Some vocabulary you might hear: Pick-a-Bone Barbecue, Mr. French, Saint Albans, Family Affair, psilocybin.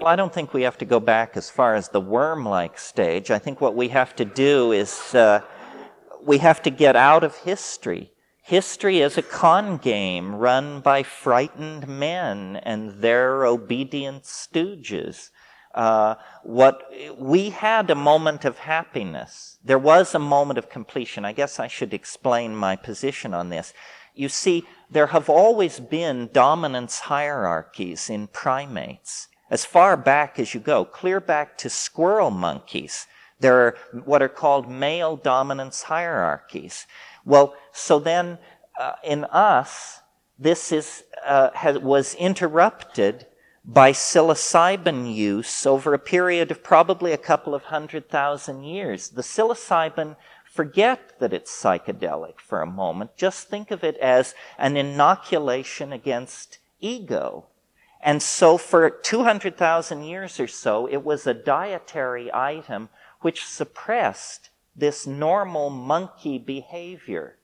Well, I don't think we have to go back as far as the worm-like stage. I think what we have to do is we have to get out of history. History is a con game run by frightened men and their obedient stooges. What we had a moment of happiness. There was a moment of completion. I guess I should explain my position on this. You see, there have always been dominance hierarchies in primates. As far back as you go, clear back to squirrel monkeys, there are what are called male dominance hierarchies. Well, so then in us, this is was interrupted by psilocybin use over a period of probably a couple of 100,000 years. The psilocybin, forget that it's psychedelic for a moment. Just think of it as an inoculation against ego. And so for 200,000 years or so, it was a dietary item which suppressed this normal monkey behavior.